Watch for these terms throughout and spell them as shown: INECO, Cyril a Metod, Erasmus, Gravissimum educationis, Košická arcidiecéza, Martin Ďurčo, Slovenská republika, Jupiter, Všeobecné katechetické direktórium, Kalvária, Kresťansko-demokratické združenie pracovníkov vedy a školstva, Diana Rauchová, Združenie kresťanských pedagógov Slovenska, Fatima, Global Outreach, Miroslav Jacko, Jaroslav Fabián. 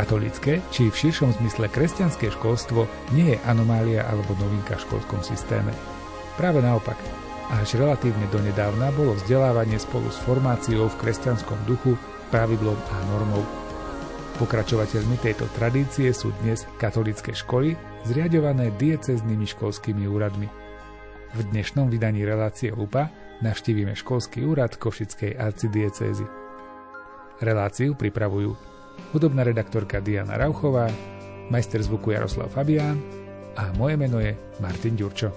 Katolícke, či v širšom zmysle kresťanské školstvo nie je anomália alebo novinka v školskom systéme. Práve naopak, až relatívne donedávna bolo vzdelávanie spolu s formáciou v kresťanskom duchu pravidlom a normou. Pokračovateľmi tejto tradície sú dnes katolícke školy, zriaďované diecéznymi školskými úradmi. V dnešnom vydaní relácie Lupa navštívime školský úrad Košickej arcidiecézy. Reláciu pripravujú hudobná redaktorka Diana Rauchová, majster zvuku Jaroslav Fabián a moje meno je Martin Ďurčo.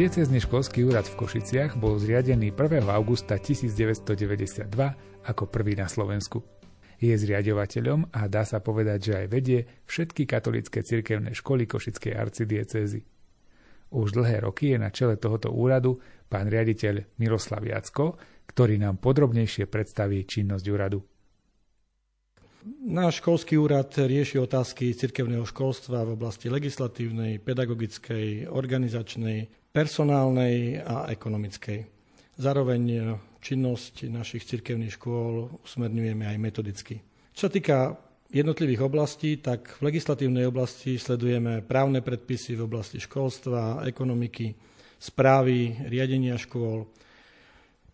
Diecézny školský úrad v Košiciach bol zriadený 1. augusta 1992 ako prvý na Slovensku. Je zriaďovateľom a dá sa povedať, že aj vedie všetky katolícke cirkevné školy Košickej arcidiecézy. Už dlhé roky je na čele tohoto úradu pán riaditeľ Miroslav Jacko, ktorý nám podrobnejšie predstaví činnosť úradu. Náš školský úrad rieši otázky cirkevného školstva v oblasti legislatívnej, pedagogickej, organizačnej, personálnej a ekonomickej. Zároveň činnosť našich cirkevných škôl usmerňujeme aj metodicky. Čo sa týka jednotlivých oblastí, tak v legislatívnej oblasti sledujeme právne predpisy v oblasti školstva, ekonomiky, správy, riadenia škôl.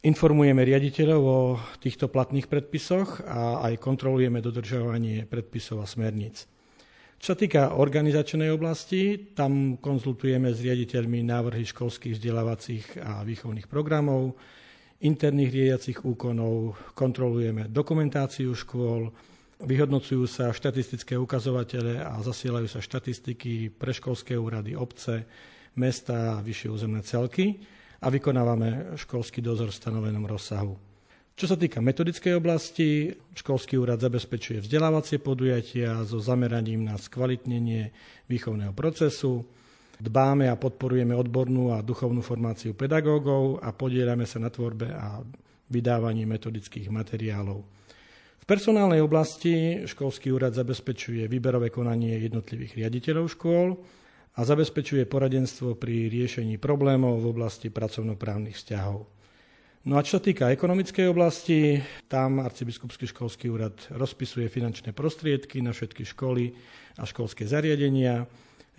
Informujeme riaditeľov o týchto platných predpisoch a aj kontrolujeme dodržovanie predpisov a smerníc. Čo sa týka organizačnej oblasti, tam konzultujeme s riaditeľmi návrhy školských vzdelávacích a výchovných programov, interných riadiacich úkonov, kontrolujeme dokumentáciu škôl, vyhodnocujú sa štatistické ukazovatele a zasielajú sa štatistiky pre školské úrady obce, mesta a vyššie územné celky a vykonávame školský dozor v stanovenom rozsahu. Čo sa týka metodickej oblasti, školský úrad zabezpečuje vzdelávacie podujatia so zameraním na skvalitnenie výchovného procesu. Dbáme a podporujeme odbornú a duchovnú formáciu pedagógov a podieľame sa na tvorbe a vydávaní metodických materiálov. V personálnej oblasti školský úrad zabezpečuje výberové konanie jednotlivých riaditeľov škôl a zabezpečuje poradenstvo pri riešení problémov v oblasti pracovnoprávnych vzťahov. No a čo sa týka ekonomickej oblasti, tam arcibiskupský školský úrad rozpisuje finančné prostriedky na všetky školy a školské zariadenia,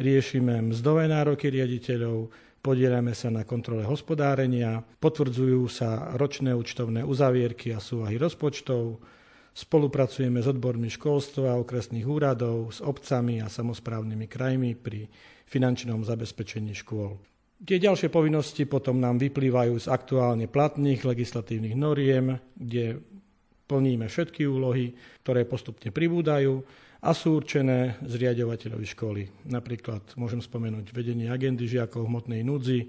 riešime mzdové nároky riaditeľov, podieľame sa na kontrole hospodárenia, potvrdzujú sa ročné účtovné uzavierky a súvahy rozpočtov, spolupracujeme s odbormi školstva, okresných úradov, s obcami a samosprávnymi krajmi pri finančnom zabezpečení škôl. Tie ďalšie povinnosti potom nám vyplývajú z aktuálne platných legislatívnych noriem, kde plníme všetky úlohy, ktoré postupne pribúdajú a sú určené zriaďovateľovi školy. Napríklad môžem spomenúť vedenie agendy žiakov v hmotnej núdzi,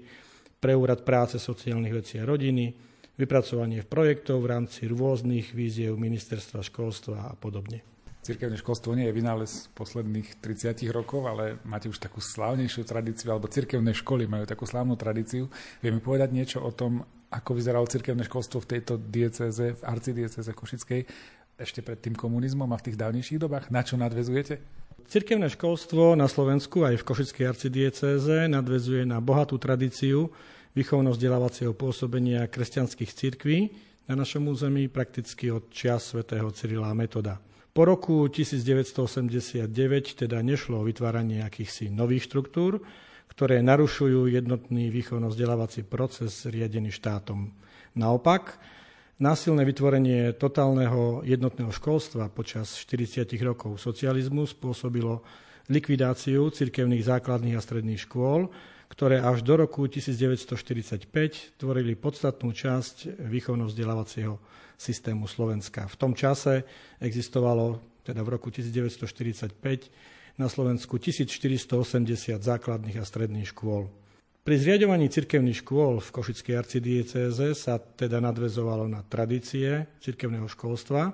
pre úrad práce, sociálnych vecí a rodiny, vypracovanie projektov v rámci rôznych víziev ministerstva školstva a podobne. Cirkevné školstvo nie je vynález posledných 30 rokov, ale máte už takú slávnejšiu tradíciu, alebo cirkevné školy majú takú slávnu tradíciu. Vieme povedať niečo o tom, ako vyzeralo cirkevné školstvo v tejto diecéze, v arcidiecéze košickej, ešte pred tým komunizmom a v tých dávnejších dobách? Na čo nadväzujete? Cirkevné školstvo na Slovensku aj v košickej arcidiecéze nadväzuje na bohatú tradíciu výchovno-vzdelávacieho pôsobenia kresťanských cirkví na našom území prakticky od čias svätého Cyrila a Metoda. Po roku 1989 teda nešlo o vytváranie akýchsi nových štruktúr, ktoré narušujú jednotný výchovno-vzdelávací proces riadený štátom. Naopak, násilné vytvorenie totálneho jednotného školstva počas 40 rokov socializmu spôsobilo likvidáciu cirkevných základných a stredných škôl, ktoré až do roku 1945 tvorili podstatnú časť výchovno-vzdelávacieho systému Slovenska. V tom čase existovalo, teda v roku 1945, na Slovensku 1480 základných a stredných škôl. Pri zriaďovaní cirkevných škôl v Košickej arcidiecéze sa teda nadväzovalo na tradície cirkevného školstva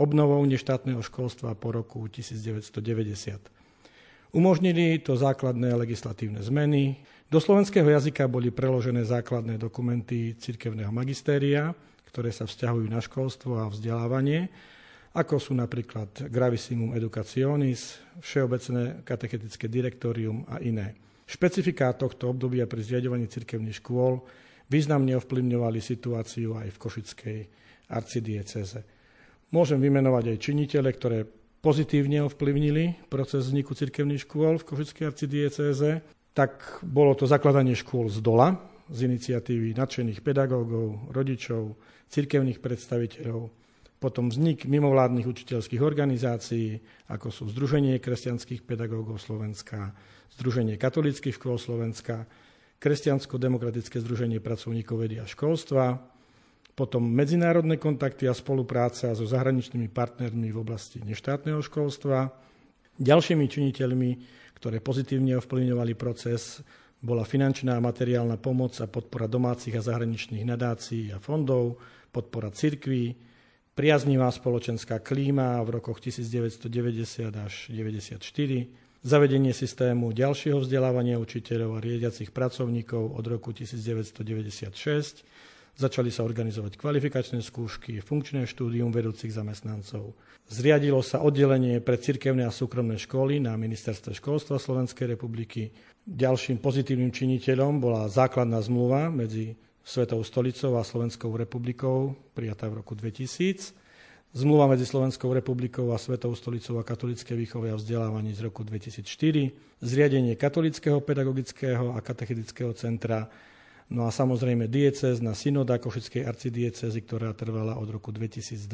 obnovou neštátneho školstva po roku 1990. Umožnili to základné legislatívne zmeny. Do slovenského jazyka boli preložené základné dokumenty cirkevného magistéria, ktoré sa vzťahujú na školstvo a vzdelávanie, ako sú napríklad Gravissimum educationis, Všeobecné katechetické direktórium a iné. Špecifiká tohto obdobia pri zriaďovaní cirkevných škôl významne ovplyvňovali situáciu aj v košickej arcidiecéze. Môžem vymenovať aj činiteľe, ktoré pozitívne ovplyvnili proces vzniku cirkevných škôl v Košickej arcidiecéze, tak bolo to zakladanie škôl z dola, z iniciatívy nadšených pedagógov, rodičov, cirkevných predstaviteľov, potom vznik mimovládnych učiteľských organizácií, ako sú Združenie kresťanských pedagógov Slovenska, Združenie katolíckych škôl Slovenska, Kresťansko-demokratické združenie pracovníkov vedy a školstva, potom medzinárodné kontakty a spolupráca so zahraničnými partnermi v oblasti neštátneho školstva. Ďalšími činiteľmi, ktoré pozitívne ovplyvňovali proces, bola finančná a materiálna pomoc a podpora domácich a zahraničných nadácií a fondov, podpora cirkví, priaznivá spoločenská klíma v rokoch 1990 až 1994, zavedenie systému ďalšieho vzdelávania učiteľov a riadiacich pracovníkov od roku 1996, začali sa organizovať kvalifikačné skúšky, funkčné štúdium vedúcich zamestnancov. Zriadilo sa oddelenie pre cirkevné a súkromné školy na Ministerstve školstva Slovenskej republiky. Ďalším pozitívnym činiteľom bola základná zmluva medzi Svätou Stolicou a Slovenskou republikou, prijatá v roku 2000, zmluva medzi Slovenskou republikou a Svätou Stolicou a katolíckej výchove a vzdelávaní z roku 2004, zriadenie katolíckeho pedagogického a katechetického centra. No a samozrejme diecézna synoda Košickej arcidiecézy, ktorá trvala od roku 2002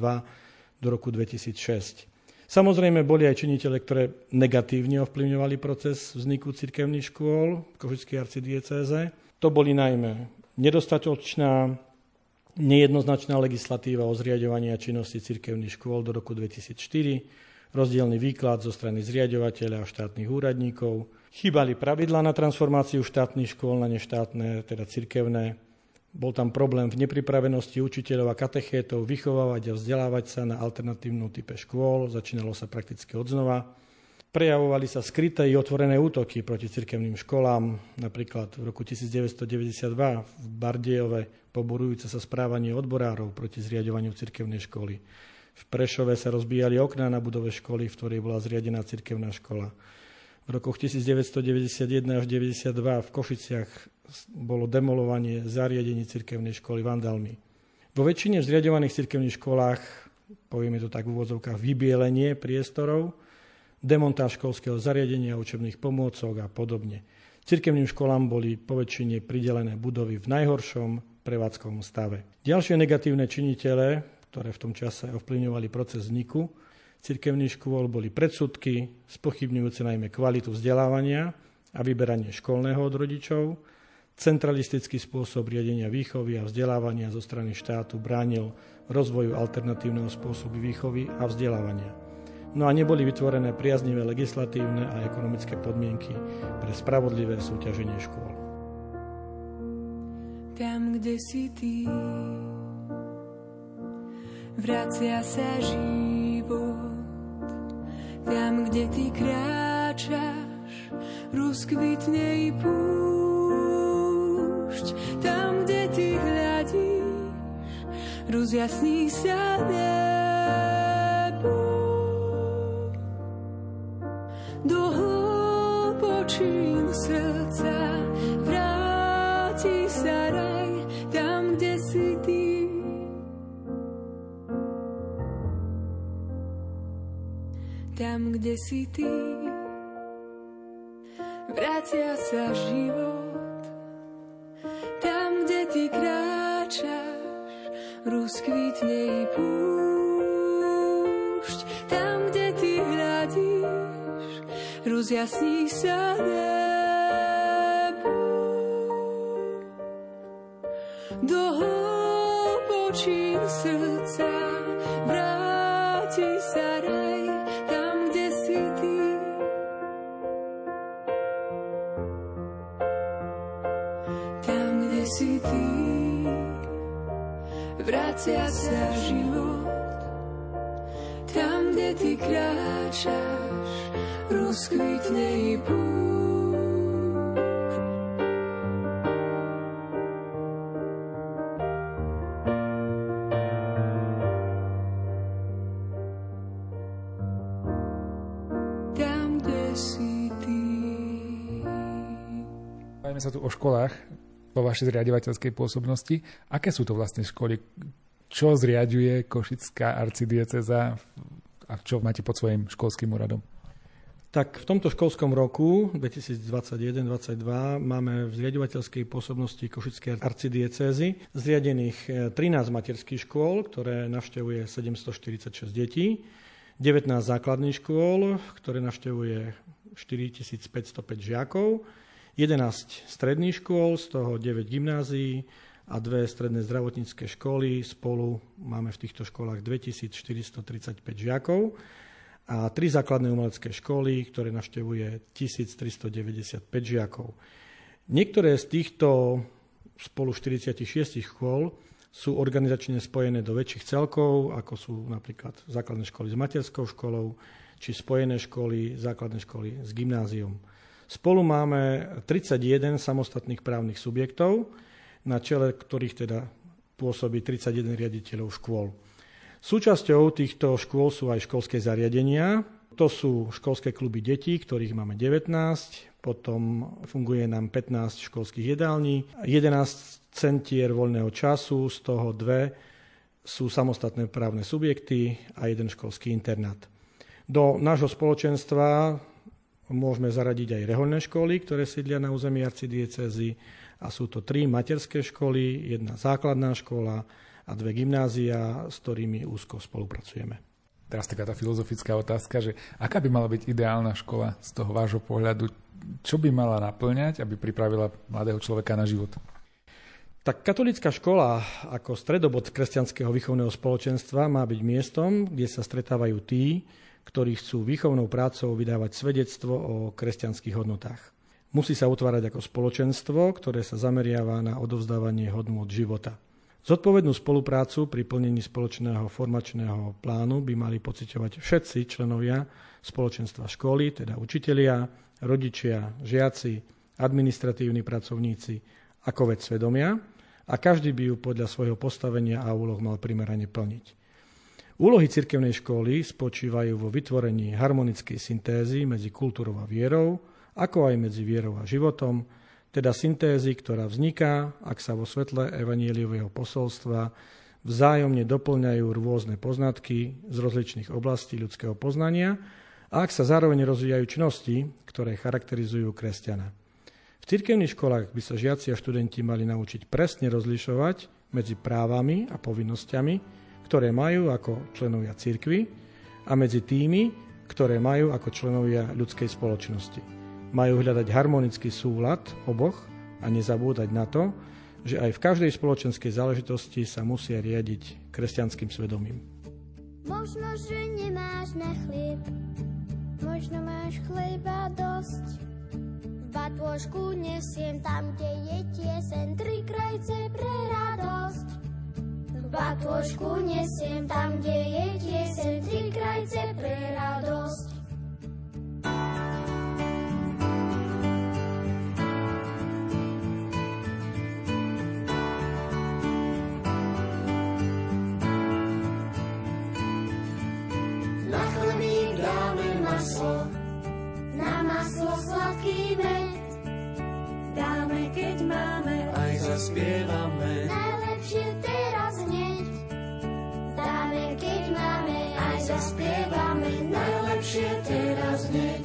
do roku 2006. Samozrejme boli aj činiteľe, ktoré negatívne ovplyvňovali proces vzniku cirkevných škôl v Košickej arcidiecéze. To boli najmä nedostatočná, nejednoznačná legislatíva o zriaďovaní a činnosti cirkevných škôl do roku 2004, rozdielny výklad zo strany zriaďovateľa a štátnych úradníkov, chýbali pravidlá na transformáciu štátnych škôl na neštátne, teda cirkevné. Bol tam problém v nepripravenosti učiteľov a katechétov vychovávať a vzdelávať sa na alternatívnom type škôl. Začínalo sa prakticky odznova. Prejavovali sa skryté i otvorené útoky proti cirkevným školám. Napríklad v roku 1992 v Bardejove poburujúce sa správanie odborárov proti zriaďovaniu cirkevnej školy. V Prešove sa rozbíjali okná na budove školy, v ktorej bola zriadená cirkevná škola. V rokoch 1991 až 1992 v Košiciach bolo demolovanie zariadení cirkevnej školy vandalmi. Vo väčšine zriaďovaných cirkevných školách, povieme to tak v úvodzovkách, vybielenie priestorov, demontáž školského zariadenia, učebných pomôcok a podobne. Cirkevným školám boli poväčšine pridelené budovy v najhoršom prevádzkovom stave. Ďalšie negatívne činitele, ktoré v tom čase ovplyvňovali proces vzniku cirkevných škôl, boli predsudky, spochybňujúce najmä kvalitu vzdelávania a vyberanie školného od rodičov, centralistický spôsob riadenia výchovy a vzdelávania zo strany štátu bránil rozvoju alternatívneho spôsobu výchovy a vzdelávania. No a neboli vytvorené priaznivé legislatívne a ekonomické podmienky pre spravodlivé súťaženie škôl. Tam, kde si ty, vracia sa život. Tam, kde ty kráčaš, rozkvitne i púšť. Tam, kde ty hľadíš, rozjasní sa nebo. Do hlbočín srdca vráti sa raj, tam, kde si ty. Tam, kde si ty, vracia sa život. Tam, kde ty kráčaš, rozkvitne i púšť. Tam, kde ty hľadíš, rozjasní sa nebo. Do hlbočín srdca vráti sa raj. Si ty, vracia sa život. Tam, kde ty kráčaš, rozkvitne i púšť. Tam, kde si ty. Bavíme sa tu o školách vo vašej zriaďovateľskej pôsobnosti. Aké sú to vlastne školy? Čo zriaďuje Košická arcidiecéza a čo máte pod svojím školským úradom? Tak v tomto školskom roku 2021-2022 máme v zriaďovateľskej pôsobnosti Košickej arcidiecézy zriadených 13 materských škôl, ktoré navštevuje 746 detí, 19 základných škôl, ktoré navštevuje 4505 žiakov, 11 stredných škôl, z toho 9 gymnázií a 2 stredné zdravotnícke školy. Spolu máme v týchto školách 2435 žiakov a 3 základné umelecké školy, ktoré navštevuje 1395 žiakov. Niektoré z týchto spolu 46 škôl sú organizačne spojené do väčších celkov, ako sú napríklad základné školy s materskou školou, či spojené školy, základné školy s gymnáziom. Spolu máme 31 samostatných právnych subjektov, na čele ktorých teda pôsobí 31 riaditeľov škôl. Súčasťou týchto škôl sú aj školské zariadenia. To sú školské kluby detí, ktorých máme 19, potom funguje nám 15 školských jedální, 11 centier voľného času, z toho 2 sú samostatné právne subjekty a 1 školský internát. Do nášho spoločenstva môžeme zaradiť aj rehoľné školy, ktoré sídlia na území arcidiecézy, a sú to 3 materské školy, 1 základná škola a 2 gymnázia, s ktorými úzko spolupracujeme. Teraz taká tá filozofická otázka, že aká by mala byť ideálna škola z toho vášho pohľadu? Čo by mala napĺňať, aby pripravila mladého človeka na život? Tak katolícka škola ako stredobod kresťanského výchovného spoločenstva má byť miestom, kde sa stretávajú tí, ktorí chcú výchovnou prácou vydávať svedectvo o kresťanských hodnotách. Musí sa utvárať ako spoločenstvo, ktoré sa zameriava na odovzdávanie hodnôt života. Zodpovednú spoluprácu pri plnení spoločného formačného plánu by mali pociťovať všetci členovia spoločenstva školy, teda učitelia, rodičia, žiaci, administratívni pracovníci, ako vec svedomia, a každý by ju podľa svojho postavenia a úloh mal primerane plniť. Úlohy cirkevnej školy spočívajú vo vytvorení harmonickej syntézy medzi kultúrou a vierou, ako aj medzi vierou a životom, teda syntézy, ktorá vzniká, ak sa vo svetle evanjeliového posolstva vzájomne doplňajú rôzne poznatky z rozličných oblastí ľudského poznania a ak sa zároveň rozvíjajú činnosti, ktoré charakterizujú kresťana. V cirkevných školách by sa žiaci a študenti mali naučiť presne rozlišovať medzi právami a povinnosťami, ktoré majú ako členovia cirkvi, a medzi tými, ktoré majú ako členovia ľudskej spoločnosti. Majú hľadať harmonický súlad oboch a nezabúdať na to, že aj v každej spoločenskej záležitosti sa musia riadiť kresťanským svedomím. Možno, že nemáš na chlieb, možno máš chleba dosť. V batôžku nesiem tam, kde je tieseň, tri krajce pre radosť. V batôžku nesiem tam, kde je tieseň, tri krajce pre radosť. Na maslo sladký med dáme, keď máme, aj zaspievame. Najlepšie teraz hneď dáme, keď máme, aj zaspievame. Najlepšie teraz hneď.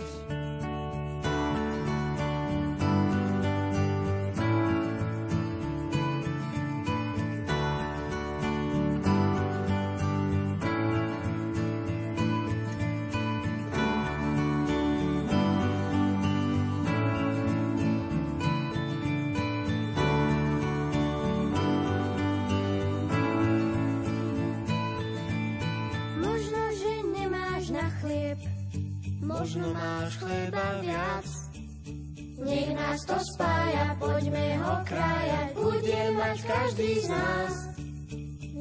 Možno máš chleba viac, nech nás to spája, poďme ho krájať, bude mať každý z nás.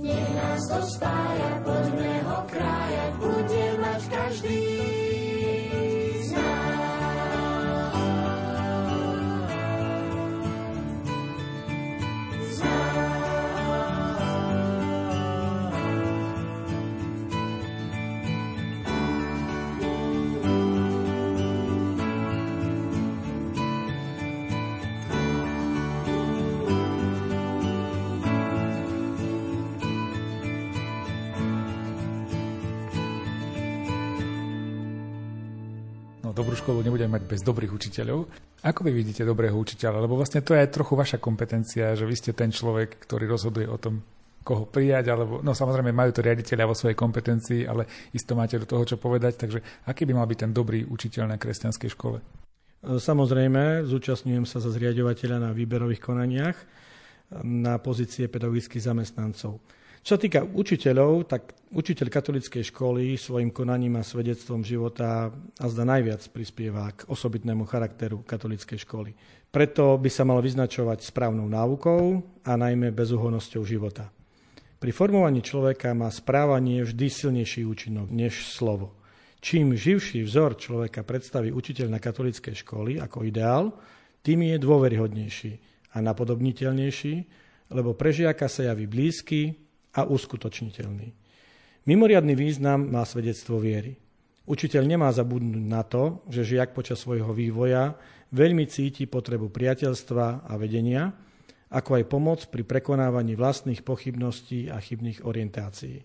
Nech nás to spája, poďme ho krájať, bude mať každý z nás. Z nás. Dobrú školu nebudeme mať bez dobrých učiteľov. Ako vy vidíte dobrého učiteľa? Lebo vlastne to je aj trochu vaša kompetencia, že vy ste ten človek, ktorý rozhoduje o tom, koho prijať, alebo no samozrejme majú to riaditeľia vo svojej kompetencii, ale isto máte do toho, čo povedať. Takže aký by mal byť ten dobrý učiteľ na kresťanskej škole? Samozrejme, zúčastňujem sa za zriaďovateľa na výberových konaniach na pozície pedagogických zamestnancov. Čo sa týka učiteľov, tak učiteľ katolíckej školy svojim konaním a svedectvom života azda najviac prispieva k osobitnému charakteru katolíckej školy. Preto by sa mal vyznačovať správnou náukou a najmä bezúhonnosťou života. Pri formovaní človeka má správanie vždy silnejší účinok než slovo. Čím živší vzor človeka predstaví učiteľ na katolíckej školy ako ideál, tým je dôveryhodnejší a napodobniteľnejší, lebo pre žiaka sa javí blízky a uskutočniteľný. Mimoriadny význam má svedectvo viery. Učiteľ nemá zabudnúť na to, že žiak počas svojho vývoja veľmi cíti potrebu priateľstva a vedenia, ako aj pomoc pri prekonávaní vlastných pochybností a chybných orientácií.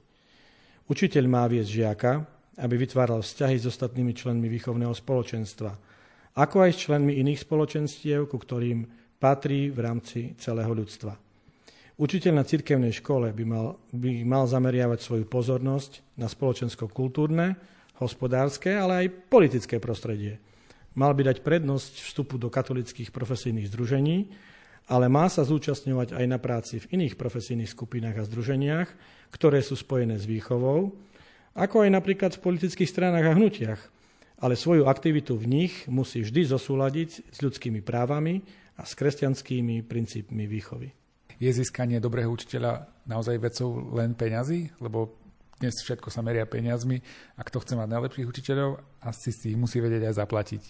Učiteľ má viesť žiaka, aby vytváral vzťahy s ostatnými členmi výchovného spoločenstva, ako aj s členmi iných spoločenstiev, ku ktorým patrí v rámci celého ľudstva. Učiteľ na cirkevnej škole by mal zameriavať svoju pozornosť na spoločensko-kultúrne, hospodárske, ale aj politické prostredie. Mal by dať prednosť vstupu do katolíckych profesijných združení, ale má sa zúčastňovať aj na práci v iných profesijných skupinách a združeniach, ktoré sú spojené s výchovou, ako aj napríklad v politických stranách a hnutiach, ale svoju aktivitu v nich musí vždy zosúladiť s ľudskými právami a s kresťanskými princípmi výchovy. Je získanie dobrého učiteľa naozaj vecou len peňazí? Lebo dnes všetko sa meria peniazmi a kto chce mať najlepších učiteľov, asi si ich musí vedieť aj zaplatiť.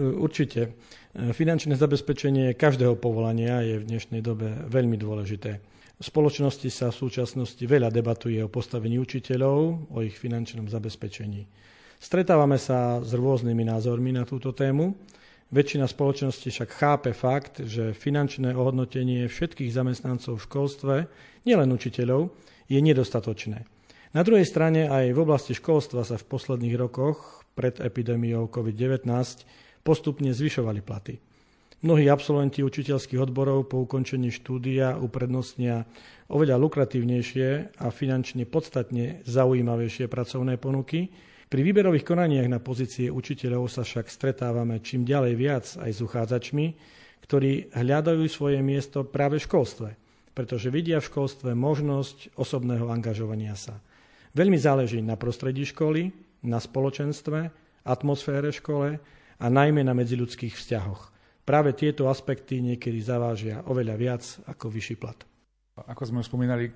Určite. Finančné zabezpečenie každého povolania je v dnešnej dobe veľmi dôležité. V spoločnosti sa v súčasnosti veľa debatuje o postavení učiteľov, o ich finančnom zabezpečení. Stretávame sa s rôznymi názormi na túto tému. Väčšina spoločnosti však chápe fakt, že finančné ohodnotenie všetkých zamestnancov v školstve, nielen učiteľov, je nedostatočné. Na druhej strane aj v oblasti školstva sa v posledných rokoch pred epidémiou COVID-19 postupne zvyšovali platy. Mnohí absolventi učiteľských odborov po ukončení štúdia uprednostnia oveľa lukratívnejšie a finančne podstatne zaujímavejšie pracovné ponuky. Pri výberových konaniach na pozície učiteľov sa však stretávame čím ďalej viac aj s uchádzačmi, ktorí hľadajú svoje miesto práve v školstve, pretože vidia v školstve možnosť osobného angažovania sa. Veľmi záleží na prostredí školy, na spoločenstve, atmosfére škole a najmä na medziľudských vzťahoch. Práve tieto aspekty niekedy zavážia oveľa viac ako vyšší plat. Ako sme už spomínali,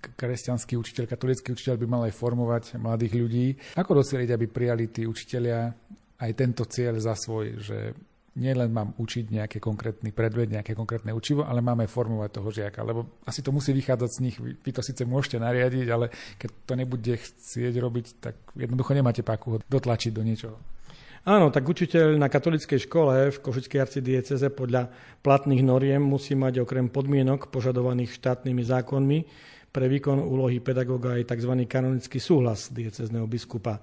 kresťanský učiteľ, katolícky učiteľ by mal aj formovať mladých ľudí. Ako docieliť, aby prijali tí učitelia aj tento cieľ za svoj, že nielen mám učiť nejaký konkrétny predmet, nejaké konkrétne učivo, ale máme formovať toho žiaka, lebo asi to musí vychádzať z nich. Vy to síce môžete nariadiť, ale keď to nebude chcieť robiť, tak jednoducho nemáte páku ho dotlačiť do niečoho. Áno, tak učiteľ na katolíckej škole v Košickej arcidiecéze podľa platných noriem musí mať okrem podmienok požadovaných štátnymi zákonmi pre výkon úlohy pedagóga aj tzv. Kanonický súhlas diecézneho biskupa.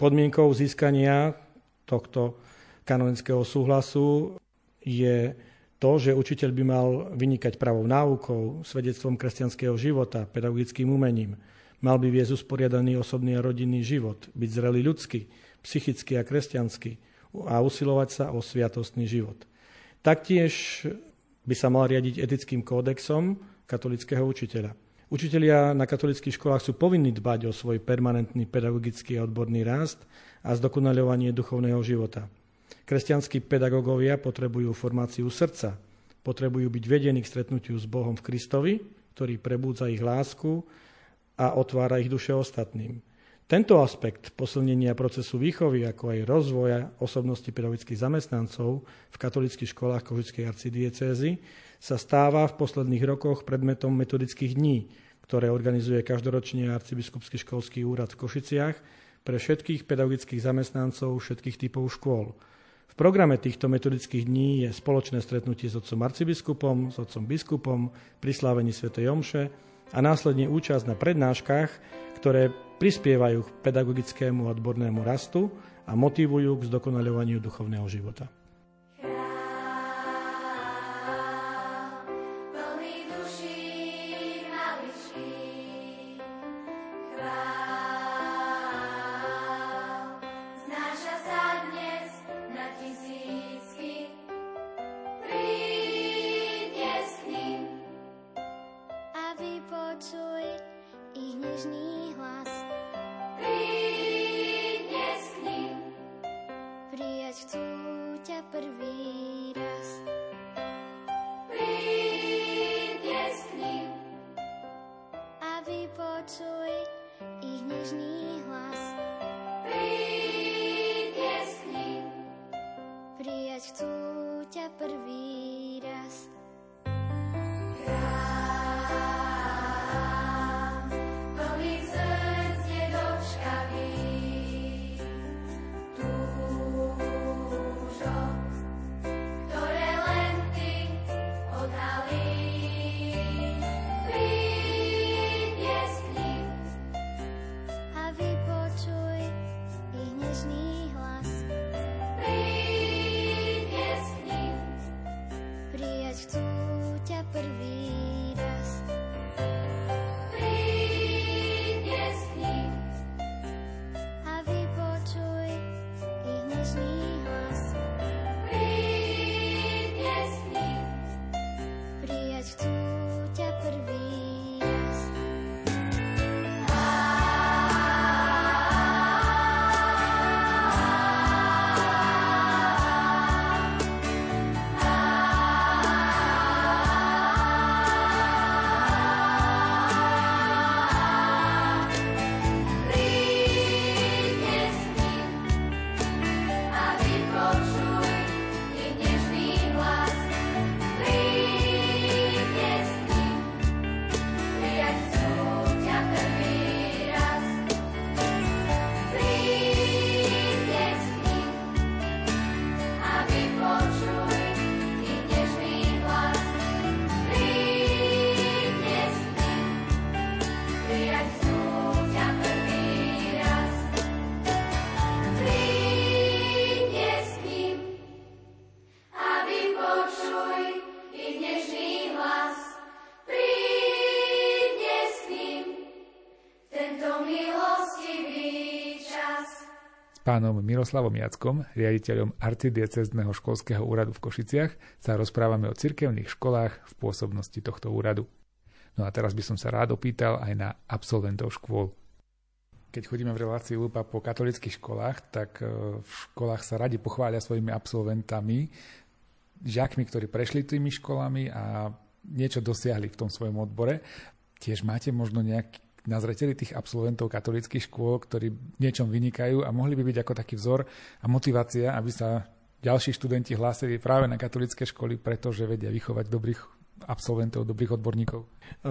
Podmienkou získania tohto kanonického súhlasu je to, že učiteľ by mal vynikať pravou náukou, svedectvom kresťanského života, pedagogickým umením. Mal by viesť usporiadaný osobný a rodinný život, byť zrelý ľudský, psychický a kresťanský a usilovať sa o sviatostný život. Taktiež by sa mal riadiť etickým kódexom katolického učiteľa. Učitelia na katolíckych školách sú povinní dbať o svoj permanentný pedagogický a odborný rast a zdokonaľovanie duchovného života. Kresťanskí pedagógovia potrebujú formáciu srdca, potrebujú byť vedení k stretnutiu s Bohom v Kristovi, ktorý prebúdza ich lásku a otvára ich duše ostatným. Tento aspekt posilnenia procesu výchovy, ako aj rozvoja osobnosti pedagogických zamestnancov v katolíckych školách Košickej arcidiecézy sa stáva v posledných rokoch predmetom metodických dní, ktoré organizuje každoročne Arcibiskupský školský úrad v Košiciach pre všetkých pedagogických zamestnancov všetkých typov škôl. V programe týchto metodických dní je spoločné stretnutie s otcom arcibiskupom, s otcom biskupom, prislávenie svätej omše a následne účasť na prednáškach, ktoré prispievajú k pedagogickému a odbornému rastu a motivujú k zdokonaľovaniu duchovného života. pánom Miroslavom Jackom, riaditeľom arcidiecézneho školského úradu v Košiciach, sa rozprávame o cirkevných školách v pôsobnosti tohto úradu. No a teraz by som sa rád opýtal aj na absolventov škôl. Keď chodíme v relácii Lupa po katolíckych školách, tak v školách sa radi pochvália svojimi absolventami, žiakmi, ktorí prešli tými školami a niečo dosiahli v tom svojom odbore. Tiež máte možno nejaký na zreteli tých absolventov katolíckych škôl, ktorí niečom vynikajú a mohli by byť ako taký vzor a motivácia, aby sa ďalší študenti hlásili práve na katolícke školy, pretože vedia vychovať dobrých absolventov, dobrých odborníkov.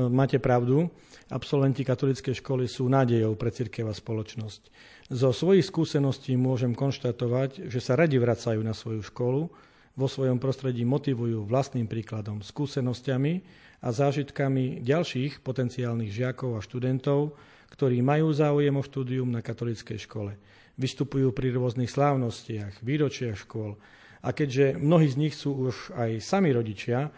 Máte pravdu, absolventi katolíckej školy sú nádejou pre cirkev a spoločnosť. Zo svojich skúseností môžem konštatovať, že sa radi vracajú na svoju školu, vo svojom prostredí motivujú vlastným príkladom, skúsenosťami a zážitkami ďalších potenciálnych žiakov a študentov, ktorí majú záujem o štúdium na katolíckej škole. Vystupujú pri rôznych slávnostiach, výročiach škôl a keďže mnohí z nich sú už aj sami rodičia,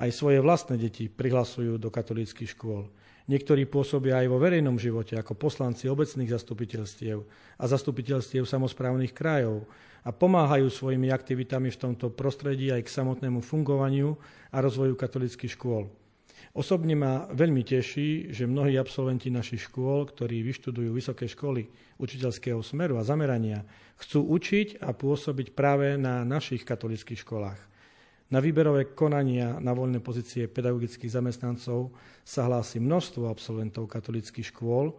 aj svoje vlastné deti prihlasujú do katolíckych škôl. Niektorí pôsobia aj vo verejnom živote ako poslanci obecných zastupiteľstiev a zastupiteľstiev samosprávnych krajov a pomáhajú svojimi aktivitami v tomto prostredí aj k samotnému fungovaniu a rozvoju katolíckych škôl. Osobne ma veľmi teší, že mnohí absolventi našich škôl, ktorí vyštudujú vysoké školy učiteľského smeru a zamerania, chcú učiť a pôsobiť práve na našich katolíckych školách. Na výberové konania na voľné pozície pedagogických zamestnancov sa hlási množstvo absolventov katolíckych škôl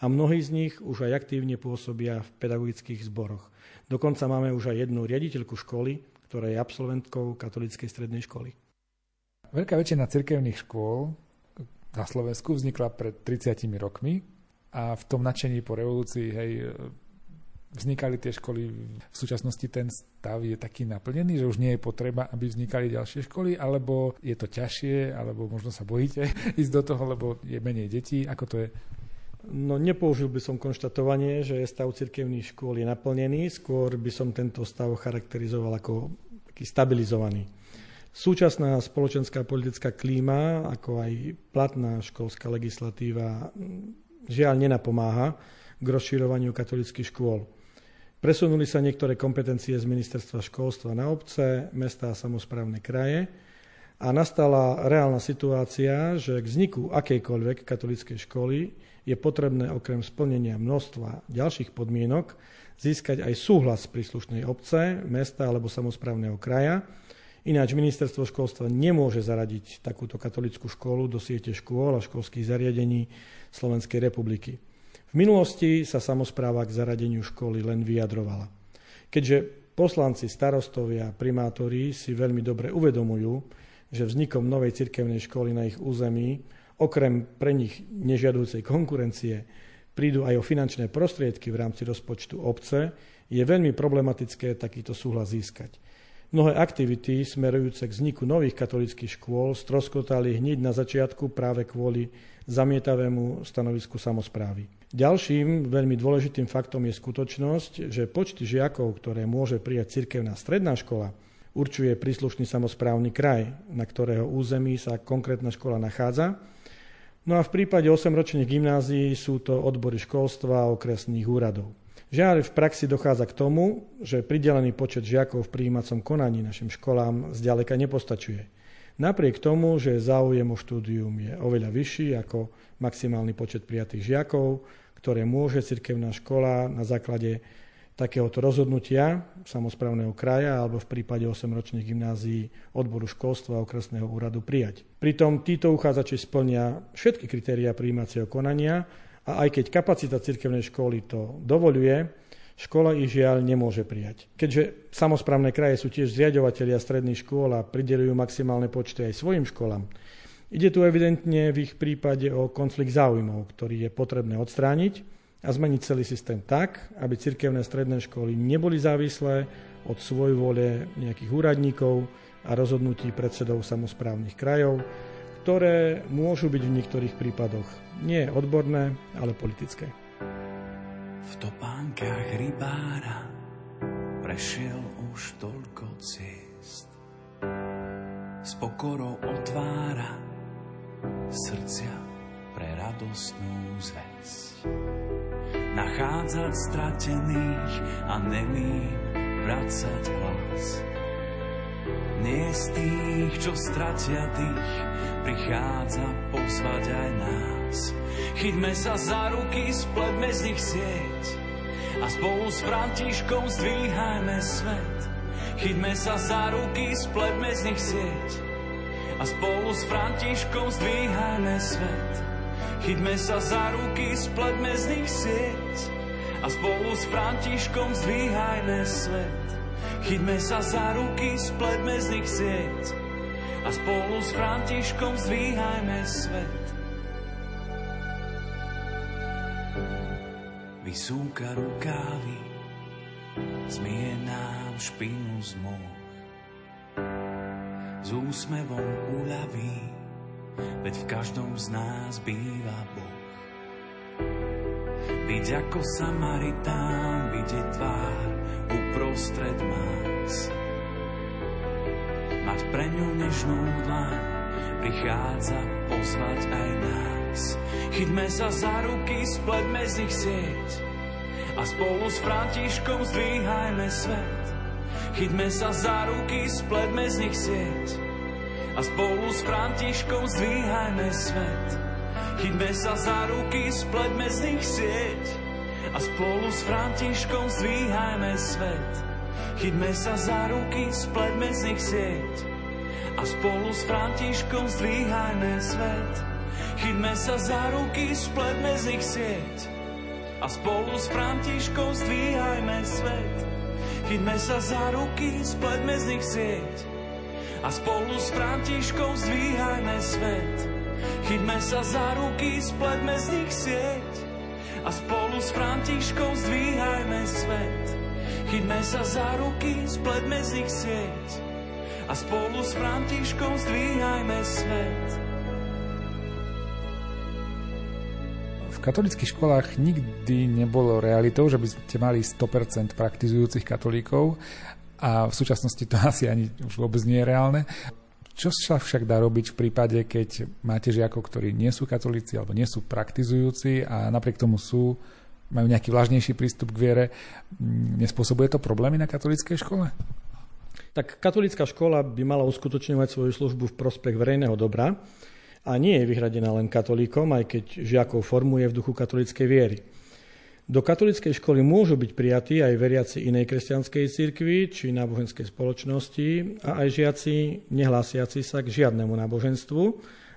a mnohí z nich už aj aktívne pôsobia v pedagogických zboroch. Dokonca máme už aj jednu riaditeľku školy, ktorá je absolventkou katolíckej strednej školy. Veľká väčšina cirkevných škôl na Slovensku vznikla pred 30 rokmi a v tom nadšení po revolúcii, hej, vznikali tie školy. V súčasnosti ten stav je taký naplnený, že už nie je potreba, aby vznikali ďalšie školy, alebo je to ťažšie, alebo možno sa bojíte ísť do toho, lebo je menej detí. Ako to je? No, nepoužil by som konštatovanie, že stav cirkevných škôl je naplnený. Skôr by som tento stav charakterizoval ako taký stabilizovaný. Súčasná spoločenská politická klíma, ako aj platná školská legislatíva, žiaľ nenapomáha k rozširovaniu katolíckych škôl. Presunuli sa niektoré kompetencie z ministerstva školstva na obce, mestá a samosprávne kraje a nastala reálna situácia, že k vzniku akejkoľvek katolíckej školy je potrebné okrem splnenia množstva ďalších podmienok získať aj súhlas príslušnej obce, mesta alebo samosprávneho kraja. Ináč ministerstvo školstva nemôže zaradiť takúto katolícku školu do siete škôl a školských zariadení Slovenskej republiky. V minulosti sa samospráva k zaradeniu školy len vyjadrovala. Keďže poslanci, starostovia a primátori si veľmi dobre uvedomujú, že vznikom novej cirkevnej školy na ich území, okrem pre nich nežiadúcej konkurencie, prídu aj o finančné prostriedky v rámci rozpočtu obce, je veľmi problematické takýto súhlas získať. Mnohé aktivity smerujúce k vzniku nových katolíckych škôl stroskotali hneď na začiatku práve kvôli zamietavému stanovisku samosprávy. Ďalším veľmi dôležitým faktom je skutočnosť, že počty žiakov, ktoré môže prijať cirkevná stredná škola, určuje príslušný samosprávny kraj, na ktorého území sa konkrétna škola nachádza. No a v prípade 8-ročných gymnázií sú to odbory školstva a okresných úradov. Žiaľ, v praxi dochádza k tomu, že pridelený počet žiakov v prijímacom konaní našim školám zďaleka nepostačuje. Napriek tomu, že záujem o štúdium je oveľa vyšší ako maximálny počet prijatých žiakov, ktoré môže cirkevná škola na základe takéhoto rozhodnutia samosprávneho kraja alebo v prípade 8-ročných gymnázií odboru školstva a okresného úradu prijať. Pritom títo uchádzači splnia všetky kritériá prijímacieho konania a aj keď kapacita cirkevnej školy to dovoľuje, škola ich žiaľ nemôže prijať. Keďže samosprávne kraje sú tiež zriaďovatelia stredných škôl a prideľujú maximálne počty aj svojim školám, ide tu evidentne v ich prípade o konflikt záujmov, ktorý je potrebné odstrániť a zmeniť celý systém tak, aby cirkevné stredné školy neboli závislé od svojvôle nejakých úradníkov a rozhodnutí predsedov samosprávnych krajov, ktoré môžu byť v niektorých prípadoch nie odborné, ale politické. V topánkach rybára prešiel už toľko ciest. S pokorou otvára srdcia pre radostnú zväzť. nachádzať stratených a nemým vracať hlas. Nie z tých, čo stratia dých, prichádza pozvať aj nás. Chyťme sa za ruky, spletme z nich sieť a spolu s Františkom zdvíhajme svet. Chyťme sa za ruky, spletme z nich sieť a spolu s Františkom zdvíhajme svet. Chyťme sa za ruky, spletme z nich sieť a spolu s Františkom zdvíhajme svet. Chyťme sa za ruky, spletme z nich sieť a spolu s Františkom zdvíhajme svet. Vysúka rukávy, zmije nám špinu z moh, s úsmevom uľaví, veď v každom z nás býva Boh. Byť ako Samaritán, vidieť tvár uprostred nás, mať pre ňu nežnú dlaň, prichádza pozvať aj nás. Chytme sa za ruky, spletme z nich sieť a spolu s Františkom zdvíhajme svet. Chytme sa za ruky, spletme z nich sieť a spolu s Františkom zdvíhajme svet. Chyťme sa za ruky, spletme z nich sieť a spolu s Františkom zdvíhajme svet. Chyťme sa za ruky, spletme z nich sieť a spolu s Františkom zdvíhajme svet. Chyťme sa za ruky, spletme z nich sieť a spolu s Františkom zdvíhajme svet. Chyťme sa za ruky, spletme z nich sieť a spolu s Františkom zdvíhajme svet. Chyťme sa za ruky, spletme z nich sieť a spolu s Františkom zdvíhajme svet. Chyťme sa za ruky, spletme z nich sieť a spolu s Františkom zdvíhajme svet. V katolíckych školách nikdy nebolo realitou, že by ste mali 100% praktizujúcich katolíkov, a v súčasnosti to asi ani už vôbec nie je reálne. Čo sa však dá robiť v prípade, keď máte žiakov, ktorí nie sú katolíci alebo nie sú praktizujúci a napriek tomu majú nejaký vlažnejší prístup k viere? Nespôsobuje to problémy na katolíckej škole? Tak katolícka škola by mala uskutočňovať svoju službu v prospech verejného dobra a nie je vyhradená len katolíkom, aj keď žiakov formuje v duchu katolíckej viery. Do katolíckej školy môžu byť prijatí aj veriaci inej kresťanskej cirkvi či náboženskej spoločnosti a aj žiaci nehlásiaci sa k žiadnemu náboženstvu,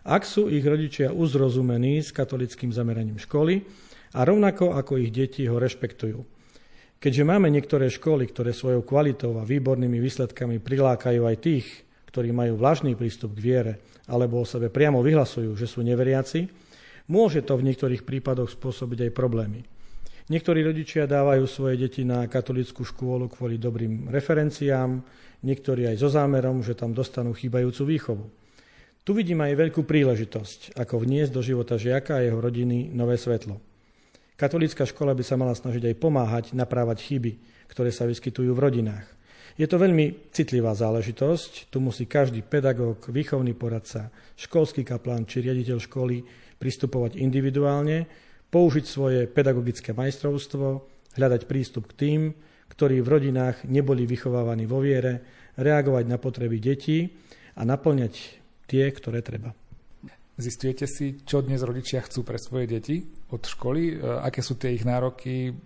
ak sú ich rodičia uzrozumení s katolíckym zameraním školy a rovnako ako ich deti ho rešpektujú. Keďže máme niektoré školy, ktoré svojou kvalitou a výbornými výsledkami prilákajú aj tých, ktorí majú vlažný prístup k viere alebo o sebe priamo vyhlasujú, že sú neveriaci, môže to v niektorých prípadoch spôsobiť aj problémy. Niektorí rodičia dávajú svoje deti na katolícku škôlu kvôli dobrým referenciám, niektorí aj so zámerom, že tam dostanú chýbajúcu výchovu. Tu vidím aj veľkú príležitosť, ako vniesť do života žiaka a jeho rodiny nové svetlo. Katolícka škola by sa mala snažiť aj pomáhať naprávať chyby, ktoré sa vyskytujú v rodinách. Je to veľmi citlivá záležitosť, tu musí každý pedagóg, výchovný poradca, školský kaplán či riaditeľ školy pristupovať individuálne, použiť svoje pedagogické majstrovstvo, hľadať prístup k tým, ktorí v rodinách neboli vychovávaní vo viere, reagovať na potreby detí a naplňať tie, ktoré treba. Zistujete si, čo dnes rodičia chcú pre svoje deti od školy? Aké sú tie ich nároky?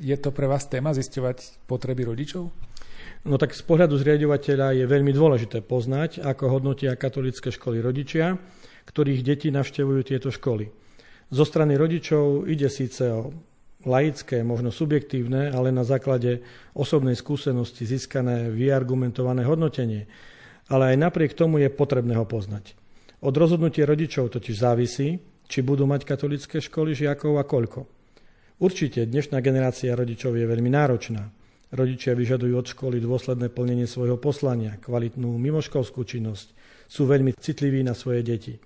Je to pre vás téma zisťovať potreby rodičov? No tak z pohľadu zriaďovateľa je veľmi dôležité poznať, ako hodnotia katolícke školy rodičia, ktorých deti navštevujú tieto školy. Zo strany rodičov ide síce o laické, možno subjektívne, ale na základe osobnej skúsenosti získané vyargumentované hodnotenie. Ale aj napriek tomu je potrebné ho poznať. Od rozhodnutia rodičov totiž závisí, či budú mať katolícke školy žiakov a koľko. Určite dnešná generácia rodičov je veľmi náročná. Rodičia vyžadujú od školy dôsledné plnenie svojho poslania, kvalitnú mimoškolskú činnosť, sú veľmi citliví na svoje deti.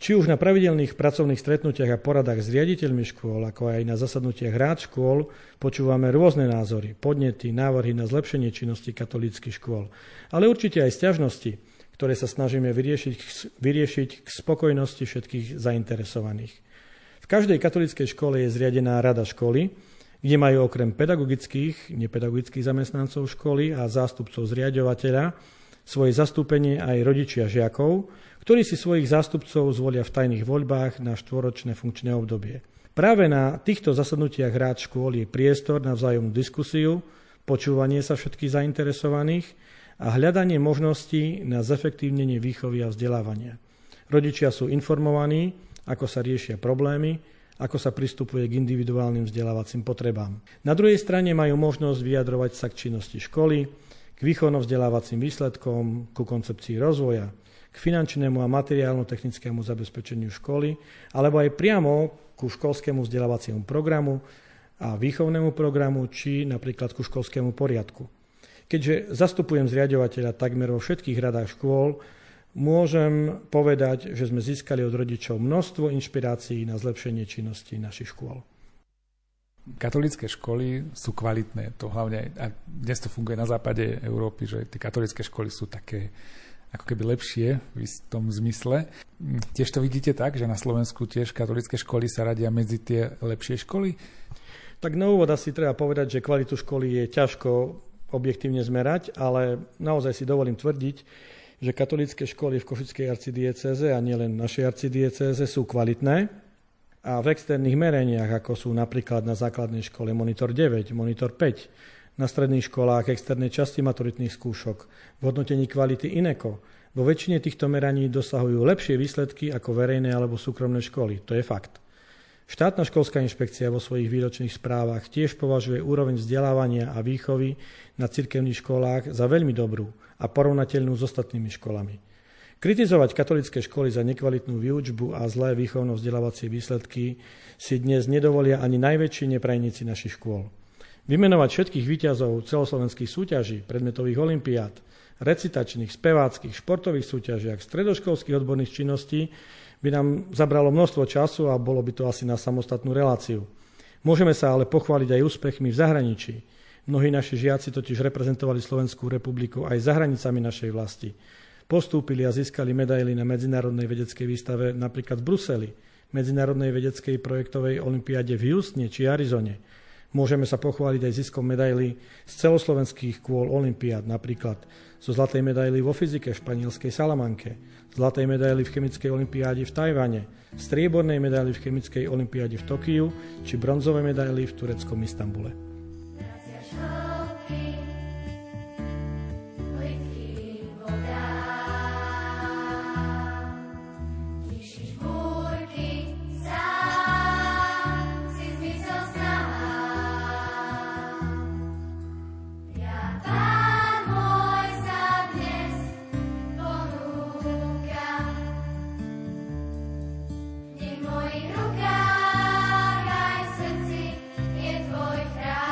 Či už na pravidelných pracovných stretnutiach a poradách s riaditeľmi škôl, ako aj na zasadnutiach rád škôl, počúvame rôzne názory, podnety, návrhy na zlepšenie činnosti katolíckych škôl, ale určite aj sťažnosti, ktoré sa snažíme vyriešiť k spokojnosti všetkých zainteresovaných. V každej katolíckej škole je zriadená rada školy, kde majú okrem pedagogických, nepedagogických zamestnancov školy a zástupcov zriaďovateľa svoje zastúpenie aj rodičia žiakov, ktorí si svojich zástupcov zvolia v tajných voľbách na štvoročné funkčné obdobie. Práve na týchto zasadnutiach rád škôl je priestor na vzájomnú diskusiu, počúvanie sa všetkých zainteresovaných a hľadanie možností na zefektívnenie výchovy a vzdelávania. Rodičia sú informovaní, ako sa riešia problémy, ako sa pristupuje k individuálnym vzdelávacím potrebám. Na druhej strane majú možnosť vyjadrovať sa k činnosti školy, k výchovno-vzdelávacím výsledkom, ku koncepcii rozvoja, k finančnému a materiálno-technickému zabezpečeniu školy, alebo aj priamo ku školskému vzdelávaciemu programu a výchovnému programu, či napríklad ku školskému poriadku. Keďže zastupujem zriaďovateľa takmer vo všetkých radách škôl, môžem povedať, že sme získali od rodičov množstvo inšpirácií na zlepšenie činnosti našich škôl. Katolícke školy sú kvalitné, to hlavne, a dnes to funguje na západe Európy, že tie katolícke školy sú také ako keby lepšie v tom zmysle. Tiež to vidíte tak, že na Slovensku tiež katolícke školy sa radia medzi tie lepšie školy? Tak na úvod asi treba povedať, že kvalitu školy je ťažko objektívne zmerať, ale naozaj si dovolím tvrdiť, že katolícke školy v Košickej arcidiecéze a nielen v našej arcidiecéze sú kvalitné a v externých mereniach, ako sú napríklad na základnej škole monitor 9, monitor 5, na stredných školách externej časti maturitných skúšok, v hodnotení kvality INECO, vo väčšine týchto meraní dosahujú lepšie výsledky ako verejné alebo súkromné školy. To je fakt. Štátna školská inšpekcia vo svojich výročných správach tiež považuje úroveň vzdelávania a výchovy na cirkevných školách za veľmi dobrú a porovnateľnú s ostatnými školami. Kritizovať katolícke školy za nekvalitnú výučbu a zlé výchovno-vzdelávacie výsledky si dnes nedovolia ani najväčší neprajníci našich škôl. Vymenovať všetkých víťazov celoslovenských súťaží, predmetových olympiád, recitačných, speváckych, športových súťažiach, stredoškolských odborných činností by nám zabralo množstvo času a bolo by to asi na samostatnú reláciu. Môžeme sa ale pochváliť aj úspechmi v zahraničí. Mnohí naši žiaci totiž reprezentovali Slovenskú republiku aj za hranicami našej vlasti. Postúpili a získali medaily na medzinárodnej vedeckej výstave napríklad v Bruseli, medzinárodnej vedeckej projektovej olympiáde v Houstone či Arizone. Môžeme sa pochváliť aj ziskom medaily z celoslovenských kôl olympiád, napríklad zo zlatej medaily vo fyzike v španielskej Salamanke, zlatej medaily v chemickej olympiáde v Tajvane, striebornej medaily v chemickej olympiáde v Tokiu či bronzové medaily v tureckom Istanbule. Môj ruka, raj v srdci je tvoj král.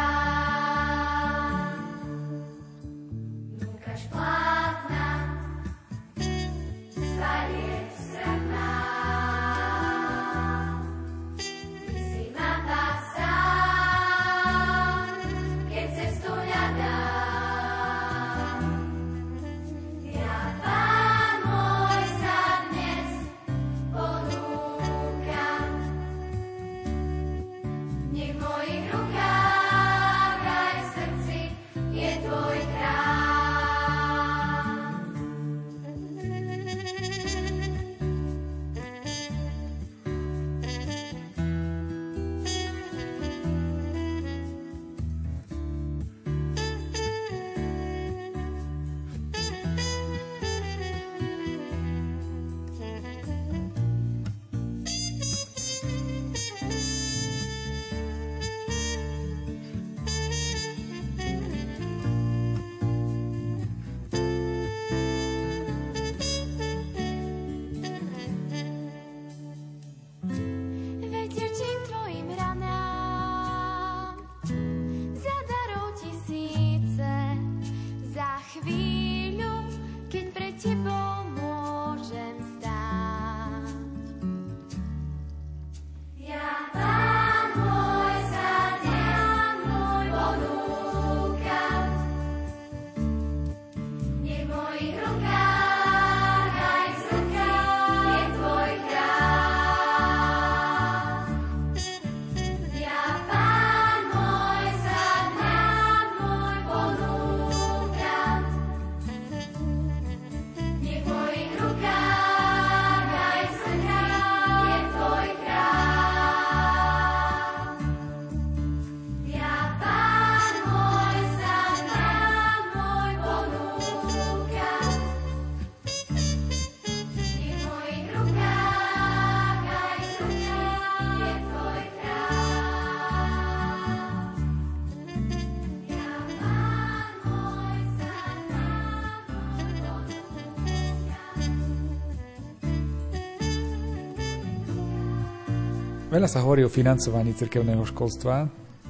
Veľa sa hovorí o financovaní cirkevného školstva.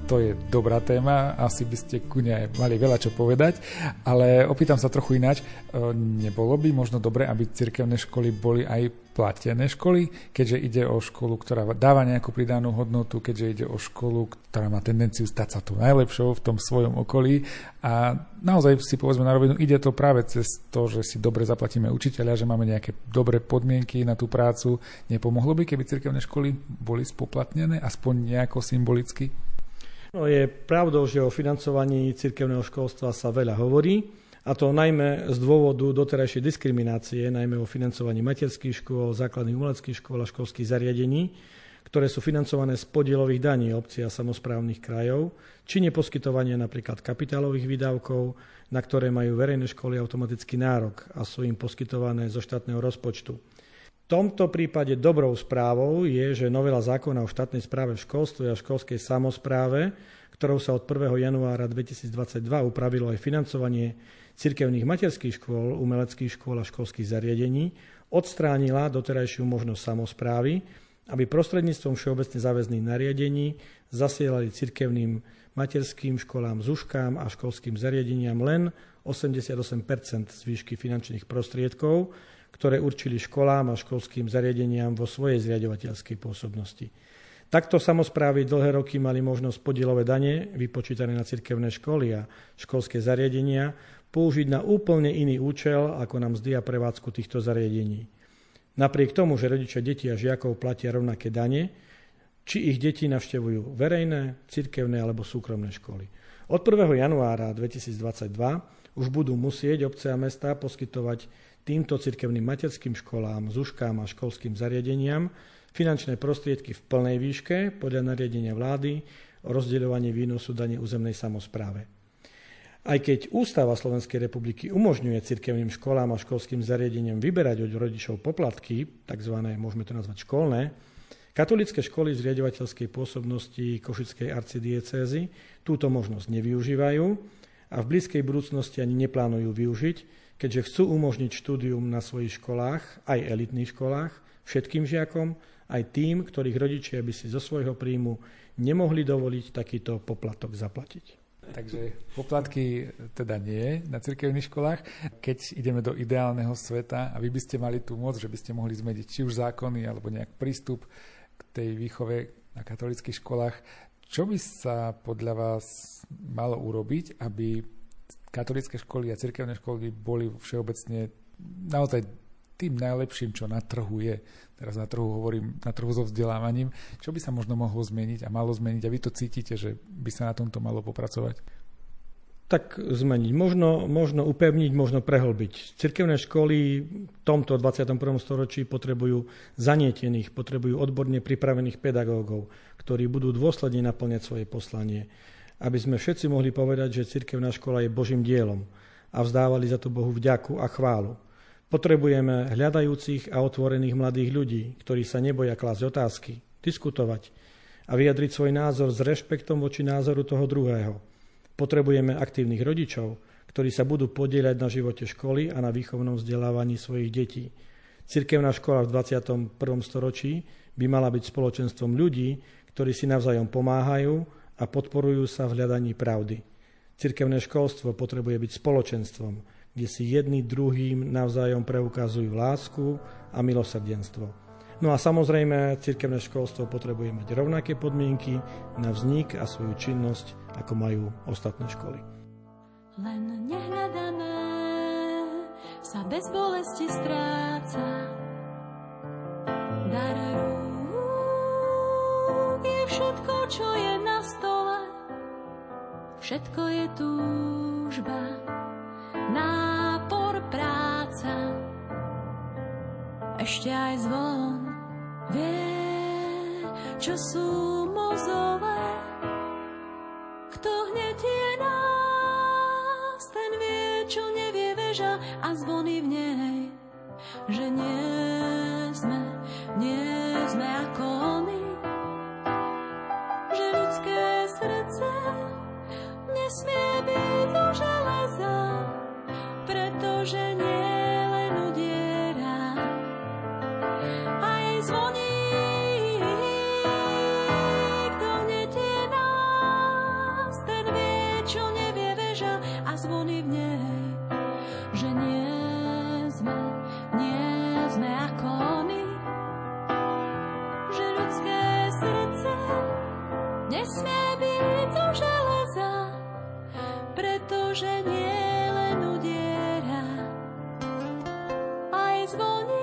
To je dobrá téma, asi by ste ku nej mali veľa čo povedať, ale opýtam sa trochu ináč. Nebolo by možno dobre, aby cirkevné školy boli aj platené školy, keďže ide o školu, ktorá dáva nejakú pridanú hodnotu, keďže ide o školu, ktorá má tendenciu stať sa tu najlepšou v tom svojom okolí a naozaj si povedzme na rovinu, ide to práve cez to, že si dobre zaplatíme učiteľa, že máme nejaké dobré podmienky na tú prácu. Nepomohlo by, keby cirkevné školy boli spoplatnené, aspoň nejako symbolicky? No je pravdou, že o financovaní cirkevného školstva sa veľa hovorí, a to najmä z dôvodu doterajšej diskriminácie, najmä o financovaní materských škôl, základných umeleckých škôl a školských zariadení, ktoré sú financované z podielových daní obcí a samosprávnych krajov, či neposkytovanie napríklad kapitálových výdavkov, na ktoré majú verejné školy automatický nárok a sú im poskytované zo štátneho rozpočtu. V tomto prípade dobrou správou je, že novela zákona o štátnej správe v školstve a školskej samospráve, ktorou sa od 1. januára 2022 upravilo aj financovanie cirkevných materských škôl, umeleckých škôl a školských zariadení, odstránila doterajšiu možnosť samosprávy, aby prostredníctvom všeobecne záväzných nariadení zasielali cirkevným materským školám, zuškám a školským zariadeniam len 88% z výšky finančných prostriedkov, ktoré určili školám a školským zariadeniam vo svojej zriaďovateľskej pôsobnosti. Takto samosprávy dlhé roky mali možnosť podielové dane, vypočítané na cirkevné školy a školské zariadenia, použiť na úplne iný účel, ako na mzdy a prevádzku týchto zariadení. Napriek tomu, že rodičia detí a žiakov platia rovnaké dane, či ich deti navštevujú verejné, cirkevné alebo súkromné školy. Od 1. januára 2022 už budú musieť obce a mestá poskytovať týmto cirkevným materským školám, zuškám a školským zariadeniam finančné prostriedky v plnej výške podľa nariadenia vlády o rozdeľovaní výnosu dane územnej samospráve. Aj keď ústava Slovenskej republiky umožňuje cirkevným školám a školským zariadeniam vyberať od rodičov poplatky, takzvané, môžeme to nazvať školné, katolícke školy v zriaďovateľskej pôsobnosti Košickej arcidiecézy túto možnosť nevyužívajú a v blízkej budúcnosti ani neplánujú využiť, keďže chcú umožniť štúdium na svojich školách, aj elitných školách, všetkým žiakom, aj tým, ktorých rodičia by si zo svojho príjmu nemohli dovoliť takýto poplatok zaplatiť. Takže poplatky teda nie na cirkevných školách. Keď ideme do ideálneho sveta a vy by ste mali tú moc, že by ste mohli zmeniť či už zákony alebo nejak prístup k tej výchove na katolíckych školách, čo by sa podľa vás malo urobiť, aby katolícke školy a cirkevné školy boli všeobecne naozaj tým najlepším, čo na trhu je. Teraz na trhu hovorím, na trhu so vzdelávaním. Čo by sa možno mohlo zmeniť a malo zmeniť? A vy to cítite, že by sa na tomto malo popracovať? Tak zmeniť. Možno upevniť, možno prehlbiť. Cirkevné školy v tomto 21. storočí potrebujú zanietených, potrebujú odborne pripravených pedagógov, ktorí budú dôsledne naplňať svoje poslanie. Aby sme všetci mohli povedať, že cirkevná škola je Božím dielom a vzdávali za to Bohu vďaku a chválu. Potrebujeme hľadajúcich a otvorených mladých ľudí, ktorí sa neboja klásť otázky, diskutovať a vyjadriť svoj názor s rešpektom voči názoru toho druhého. Potrebujeme aktívnych rodičov, ktorí sa budú podieľať na živote školy a na výchovnom vzdelávaní svojich detí. Cirkevná škola v 21. storočí by mala byť spoločenstvom ľudí, ktorí si navzájom pomáhajú a podporujú sa v hľadaní pravdy. Cirkevné školstvo potrebuje byť spoločenstvom, kde si jedni druhým navzájom preukazujú lásku a milosrdenstvo. No a samozrejme, cirkevné školstvo potrebuje mať rovnaké podmienky na vznik a svoju činnosť, ako majú ostatné školy. Len nehľadané sa bez bolesti stráca. Dar rúk je všetko, čo je na stole, všetko je túžba, nápor, práca, ešte aj zvon vie, čo sú mozole, kto hneď je nás, ten vie, čo nevie veža a zvony v nej, že nie sme ako oni. Srdce nesmie byť do železa, pretože nie len udiera, aj zvoní. pretože nielen udiera, aj zvoní.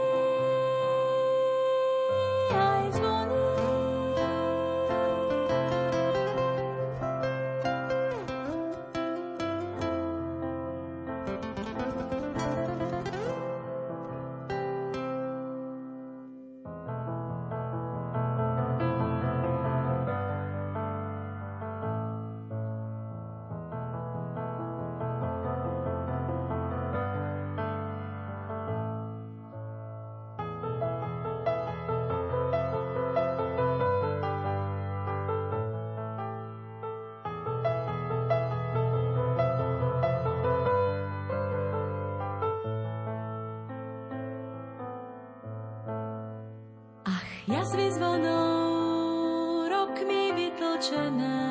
Jazvy zvonov rokmi vytlčené,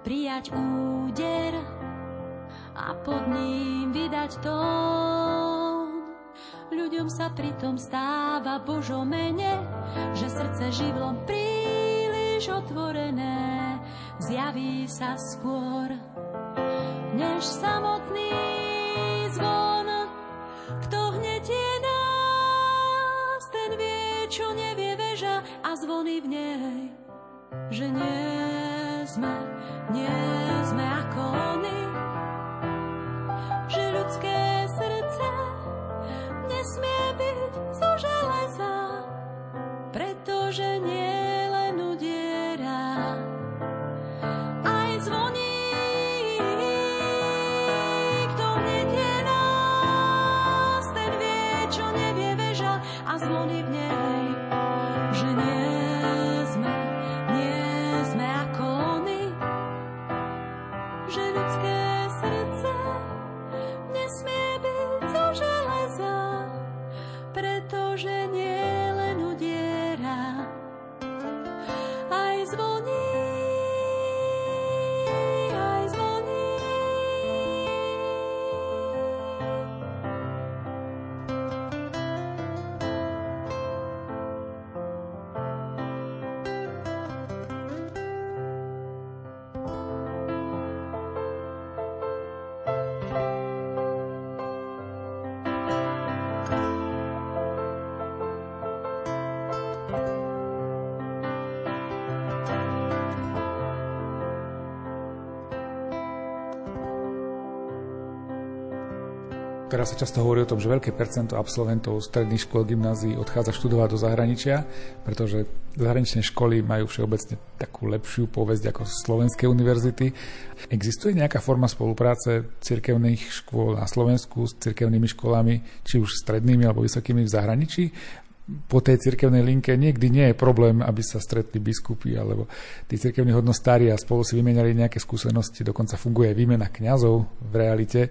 prijať úder a pod ním vydať tón. Ľuďom sa pritom stáva Božo mene, že srdce živlom príliš otvorené zjaví sa skôr, než samotný zvon, kto hneď je čo nevie veža a zvony v nej, že nie sme ako oni, že ľudské srdce nesmie byť zo železa, pretože nie len udiera, aj zvoní. A zvony v nej, že nie sme ako oni, že ľudské srdce nesmie byť zo železa, pretože nielen udiera, aj zvoní. Teraz sa často hovorí o tom, že veľké percento absolventov stredných škôl, gymnázií odchádza študovať do zahraničia, pretože zahraničné školy majú všeobecne takú lepšiu povesť ako slovenské univerzity. Existuje nejaká forma spolupráce cirkevných škôl na Slovensku s cirkevnými školami, či už strednými alebo vysokými v zahraničí? Po tej cirkevnej linke niekdy nie je problém, aby sa stretli biskupy alebo tí cirkevní hodnostári a spolu si vymenali nejaké skúsenosti, dokonca funguje výmena kňazov v realite.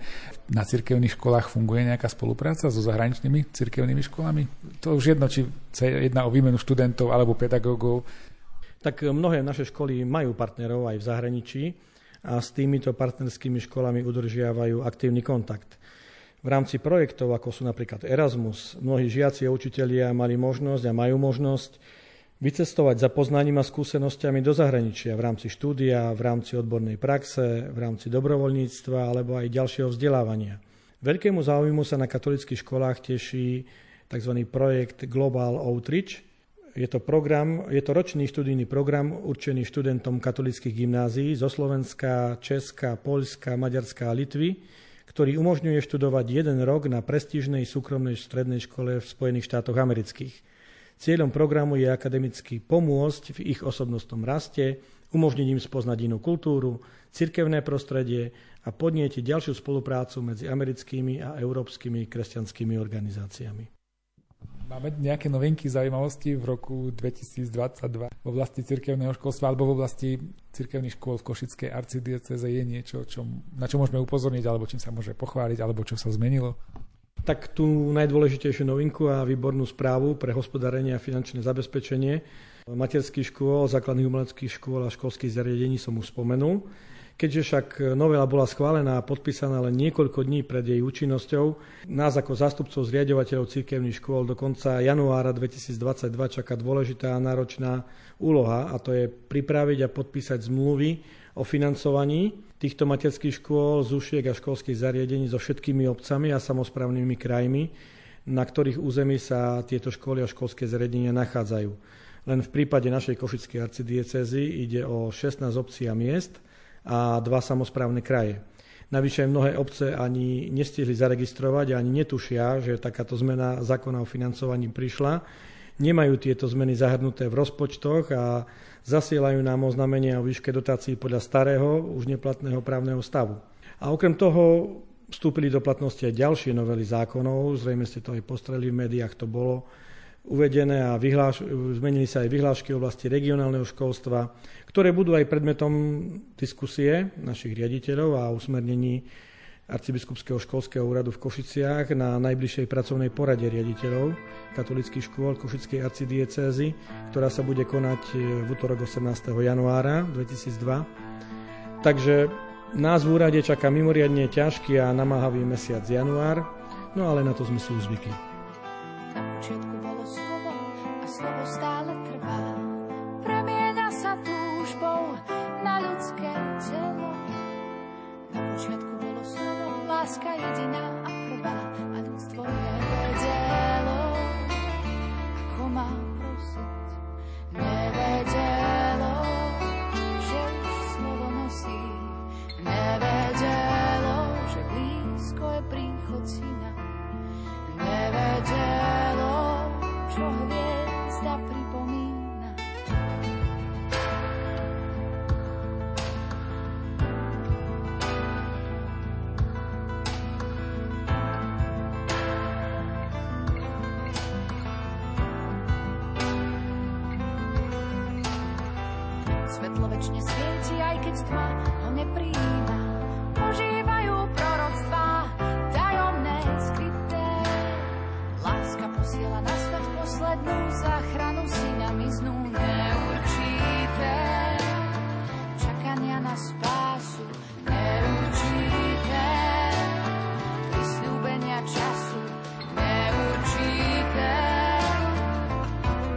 Na cirkevných školách funguje nejaká spolupráca so zahraničnými cirkevnými školami? To už jedno, či sa jedná o výmenu študentov alebo pedagógov. Tak mnohé naše školy majú partnerov aj v zahraničí a s týmito partnerskými školami udržiavajú aktívny kontakt. V rámci projektov, ako sú napríklad Erasmus, mnohí žiaci a učitelia mali možnosť a majú možnosť vycestovať za poznaním a skúsenosťami do zahraničia v rámci štúdia, v rámci odbornej praxe, v rámci dobrovoľníctva alebo aj ďalšieho vzdelávania. Veľkému záujmu sa na katolíckych školách teší tzv. Projekt Global Outreach. Je to ročný študijný program určený študentom katolíckych gymnázií zo Slovenska, Česka, Poľska, Maďarska a Litvy, ktorý umožňuje študovať 1 rok na prestížnej súkromnej strednej škole v Spojených štátoch amerických. Cieľom programu je akademicky pomôcť v ich osobnostnom raste, umožniť im spoznať inú kultúru, cirkevné prostredie a podnietiť ďalšiu spoluprácu medzi americkými a európskymi kresťanskými organizáciami. Máme nejaké novinky, zaujímavosti v roku 2022 v oblasti cirkevného školstva alebo v oblasti cirkevných škôl v Košickej arcidiecéze? Je niečo, na čo môžeme upozorniť alebo čím sa môže pochváliť alebo čo sa zmenilo? Tak tú najdôležitejšiu novinku a výbornú správu pre hospodárenie a finančné zabezpečenie materských škôl, základných umeleckých škôl a školských zariadení som už spomenul. Keďže však novela bola schválená a podpísaná len niekoľko dní pred jej účinnosťou, nás ako zástupcov zriaďovateľov cirkevných škôl do konca januára 2022 čaká dôležitá a náročná úloha, a to je pripraviť a podpísať zmluvy o financovaní týchto materských škôl, zušiek a školských zariadení so všetkými obcami a samosprávnymi krajmi, na ktorých území sa tieto školy a školské zariadenia nachádzajú. Len v prípade našej Košickej arcidiecézy ide o 16 obcí a miest a 2 samosprávne kraje. Navyše mnohé obce ani nestihli zaregistrovať, ani netušia, že takáto zmena zákona o financovaní prišla. Nemajú tieto zmeny zahrnuté v rozpočtoch a zasielajú nám oznámenia o výške dotácií podľa starého, už neplatného právneho stavu. A okrem toho vstúpili do platnosti aj ďalšie novely zákonov, zrejme ste to aj postreli, v médiách to bolo uvedené, a zmenili sa aj vyhlášky v oblasti regionálneho školstva, ktoré budú aj predmetom diskusie našich riaditeľov a usmernení Arcibiskupského školského úradu v Košiciach na najbližšej pracovnej porade riaditeľov katolíckych škôl Košickej arcidiecézy, ktorá sa bude konať v utorok 18. januára 2002. Takže nás v úrade čaká mimoriadne ťažký a namáhavý mesiac január, no ale na to sme si už zvykli. Láska jediná a prvá a duch tvoje vedelo, ako ma prosiť, nevedelo, že už slovo nosí, nevedelo, že blízko je príchod syna, nevedelo, čo hviezda pripomína. Večne svieti, aj keď tma ho nepríjima. Požívajú proroctvá tajomné, skryté. Láska posiela na svet poslednú záchranu syna, miznú neurčité. Čakania na spásu neurčité. Prisľúbenia času neurčité.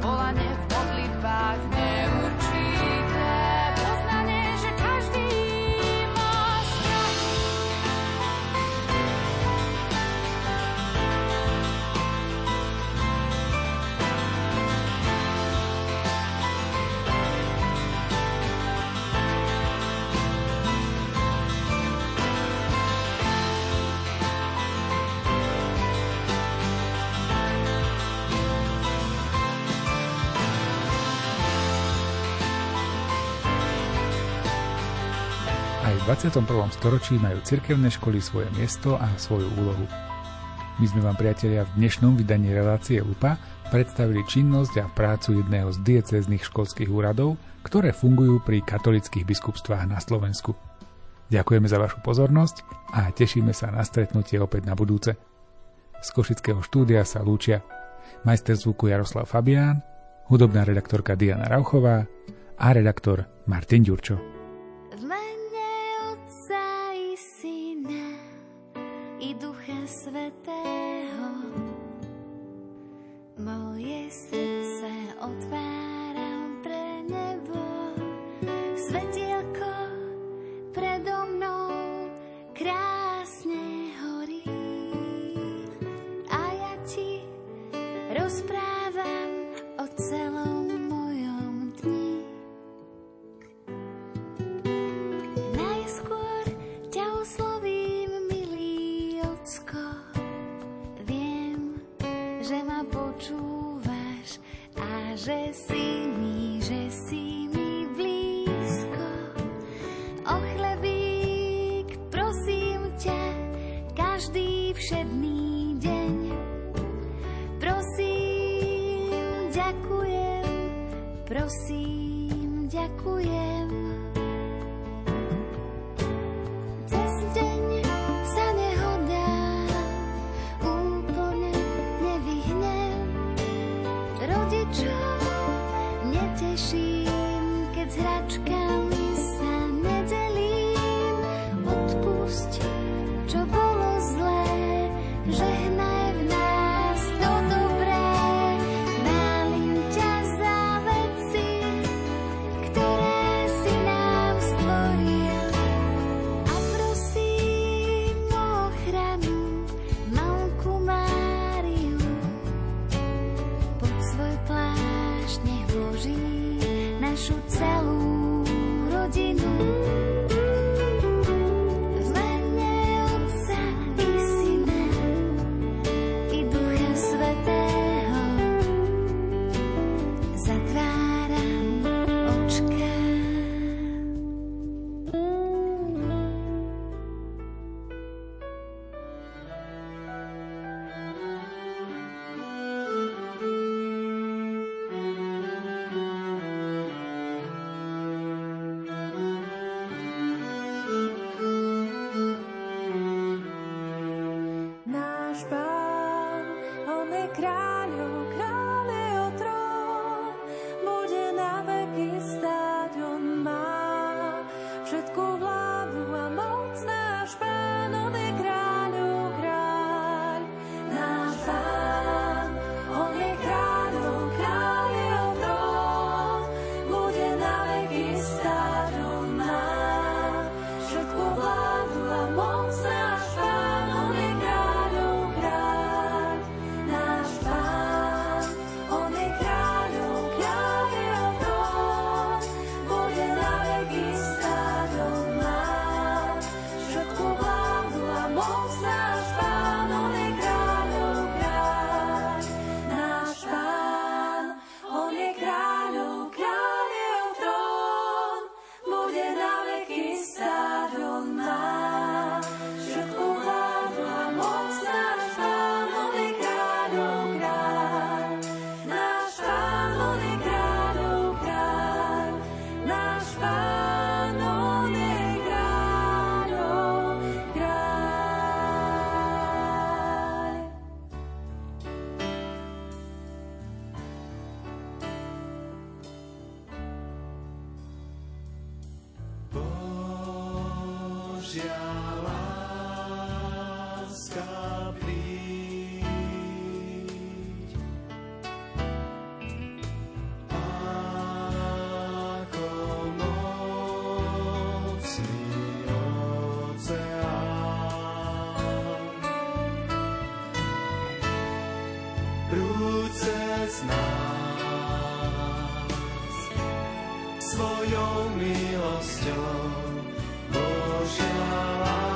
Volanie v modlitbách neurčité. V 21. storočí majú cirkevné školy svoje miesto a svoju úlohu. My sme vám, priatelia, v dnešnom vydaní relácie UPA predstavili činnosť a prácu jedného z diecéznych školských úradov, ktoré fungujú pri katolíckych biskupstvách na Slovensku. Ďakujeme za vašu pozornosť a tešíme sa na stretnutie opäť na budúce. Z Košického štúdia sa lúčia majster zvuku Jaroslav Fabián, hudobná redaktorka Diana Rauchová a redaktor Martin Ďurčo. Moje srdce otváram pre nebo, svetielko predo mnou krásne horí. A ja ti rozprávam o celom mojom dni. Najskôr ťa oslovím, milý ocko, viem, že ma počúvaš a že si mi blízko. O chlebík, prosím ťa, každý všedný deň. Prosím, ďakujem. Cez deň sa nehodá, úplne nevyhnem. Rodičov neteším, keď s hračkami sa nedelím. obkruží našu celú rodinu. Len Otca i Syna i Ducha Svätého zatváram očka. Svojou milosťou Božia láska.